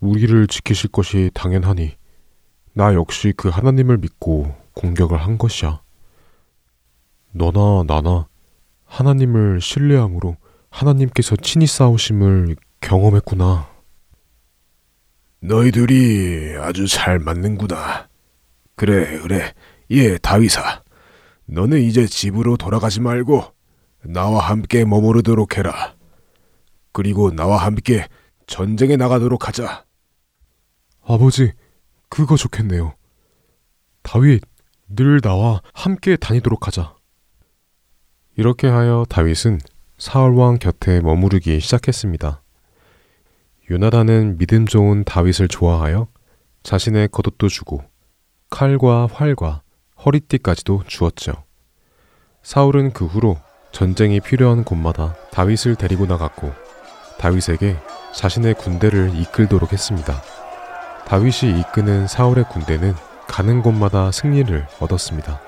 우리를 지키실 것이 당연하니 나 역시 그 하나님을 믿고 공격을 한 것이야. 너나 나나 하나님을 신뢰함으로 하나님께서 친히 싸우심을 경험했구나. 너희들이 아주 잘 맞는구나. 그래, 그래. 예, 다윗아. 너는 이제 집으로 돌아가지 말고 나와 함께 머무르도록 해라. 그리고 나와 함께 전쟁에 나가도록 하자. 아버지, 그거 좋겠네요. 다윗, 늘 나와 함께 다니도록 하자. 이렇게 하여 다윗은 사울왕 곁에 머무르기 시작했습니다. 요나단은 믿음 좋은 다윗을 좋아하여 자신의 겉옷도 주고 칼과 활과 허리띠까지도 주었죠. 사울은 그 후로 전쟁이 필요한 곳마다 다윗을 데리고 나갔고 다윗에게 자신의 군대를 이끌도록 했습니다. 다윗이 이끄는 사울의 군대는 가는 곳마다 승리를 얻었습니다.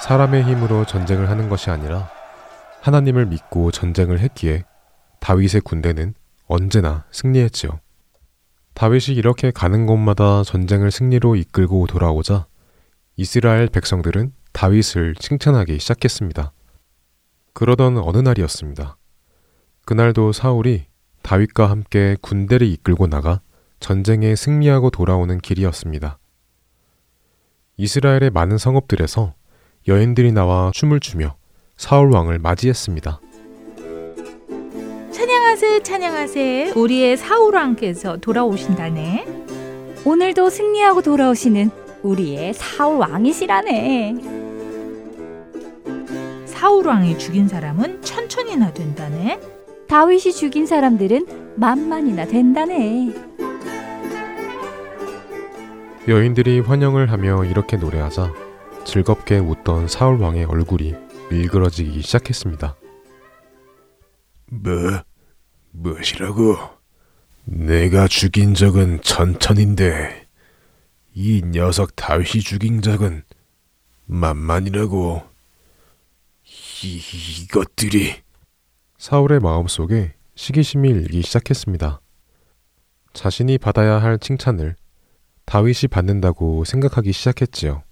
사람의 힘으로 전쟁을 하는 것이 아니라 하나님을 믿고 전쟁을 했기에 다윗의 군대는 언제나 승리했지요. 다윗이 이렇게 가는 곳마다 전쟁을 승리로 이끌고 돌아오자 이스라엘 백성들은 다윗을 칭찬하기 시작했습니다. 그러던 어느 날이었습니다. 그날도 사울이 다윗과 함께 군대를 이끌고 나가 전쟁에 승리하고 돌아오는 길이었습니다. 이스라엘의 많은 성읍들에서 여인들이 나와 춤을 추며 사울 왕을 맞이했습니다. 찬양하세 찬양하세, 우리의 사울 왕께서 돌아오신다네. 오늘도 승리하고 돌아오시는 우리의 사울 왕이시라네. 사울 왕이 죽인 사람은 천천이나 된다네. 다윗이 죽인 사람들은 만만이나 된다네. 여인들이 환영을 하며 이렇게 노래하자 즐겁게 웃던 사울 왕의 얼굴이 일그러지기 시작했습니다. 뭐? 무엇이라고? 내가 죽인 적은 천천인데 이 녀석 다윗이 죽인 적은 만만이라고. 이, 이것들이... 사울의 마음속에 시기심이 일기 시작했습니다. 자신이 받아야 할 칭찬을 다윗이 받는다고 생각하기 시작했지요.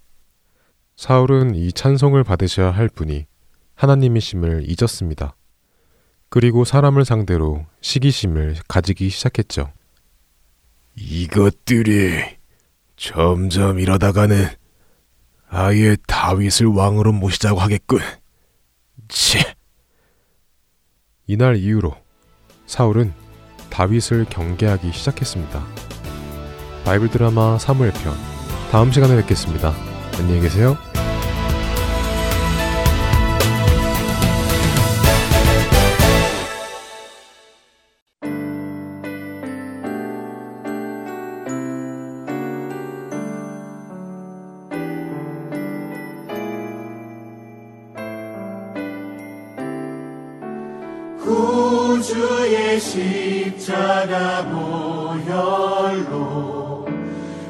사울은 이 찬송을 받으셔야 할 분이 하나님이심을 잊었습니다. 그리고 사람을 상대로 시기심을 가지기 시작했죠. 이것들이 점점 이러다가는 아예 다윗을 왕으로 모시자고 하겠군. 치. 이날 이후로 사울은 다윗을 경계하기 시작했습니다. 바이블 드라마 사무엘 편, 다음 시간에 뵙겠습니다. 안녕히 계세요. 우주의 십자가 보혈로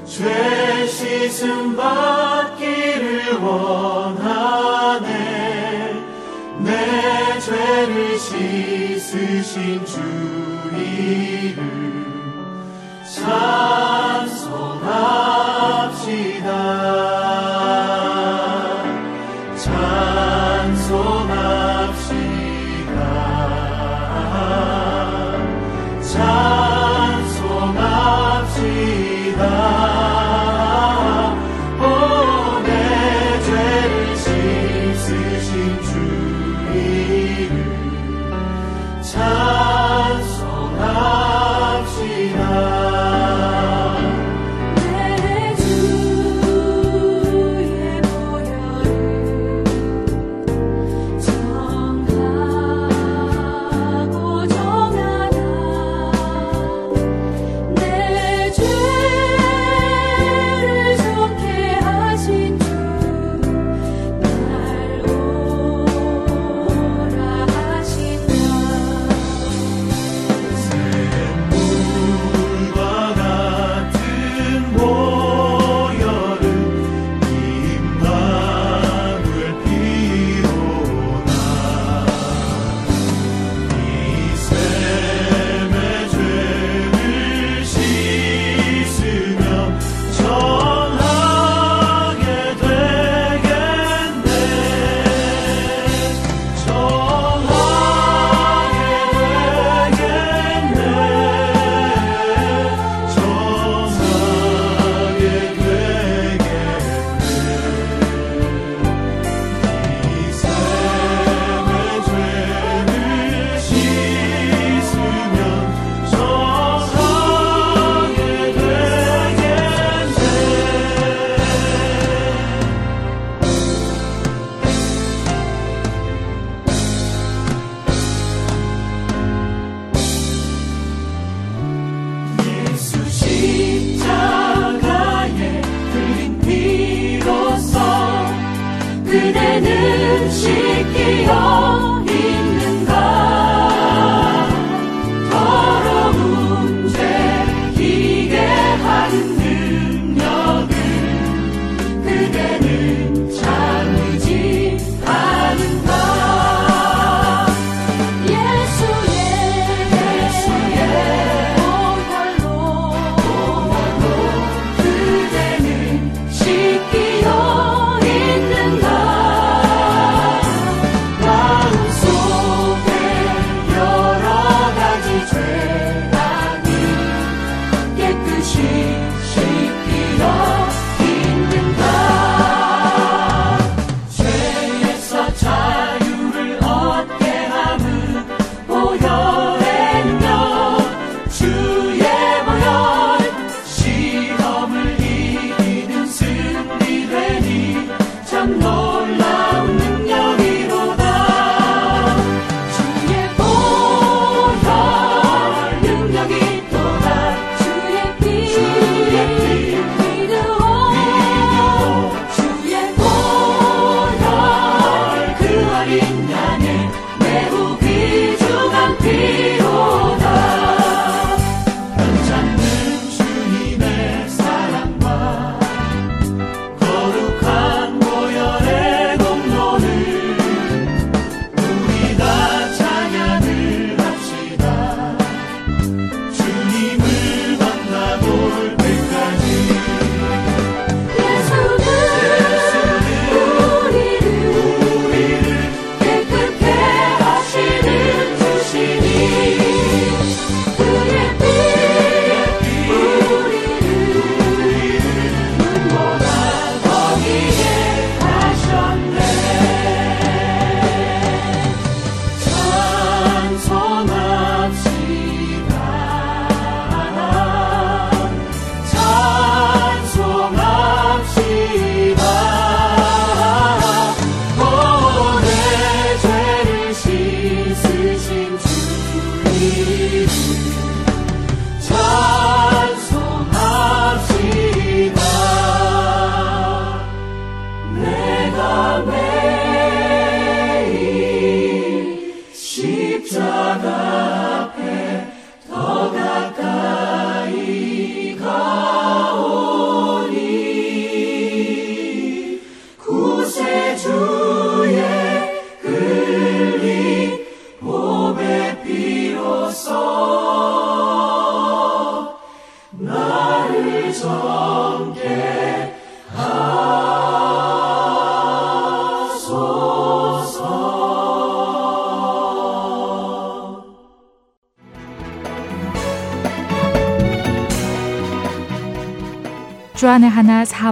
죄 씻음 받기를 원하네. 내 죄를 씻으신 주 이름 찬송합시다. 찬송합시다. 찬송합시다. 오, 내 죄를 씻으신 주 이름 찬송합시다. 있으신 주님 찬송합시다. 내가 매일 십자가 앞에 더 가까이 가오니 구세주의 흘린 몸의 피로써 나를 젊게 하소서. 주안의 하나 사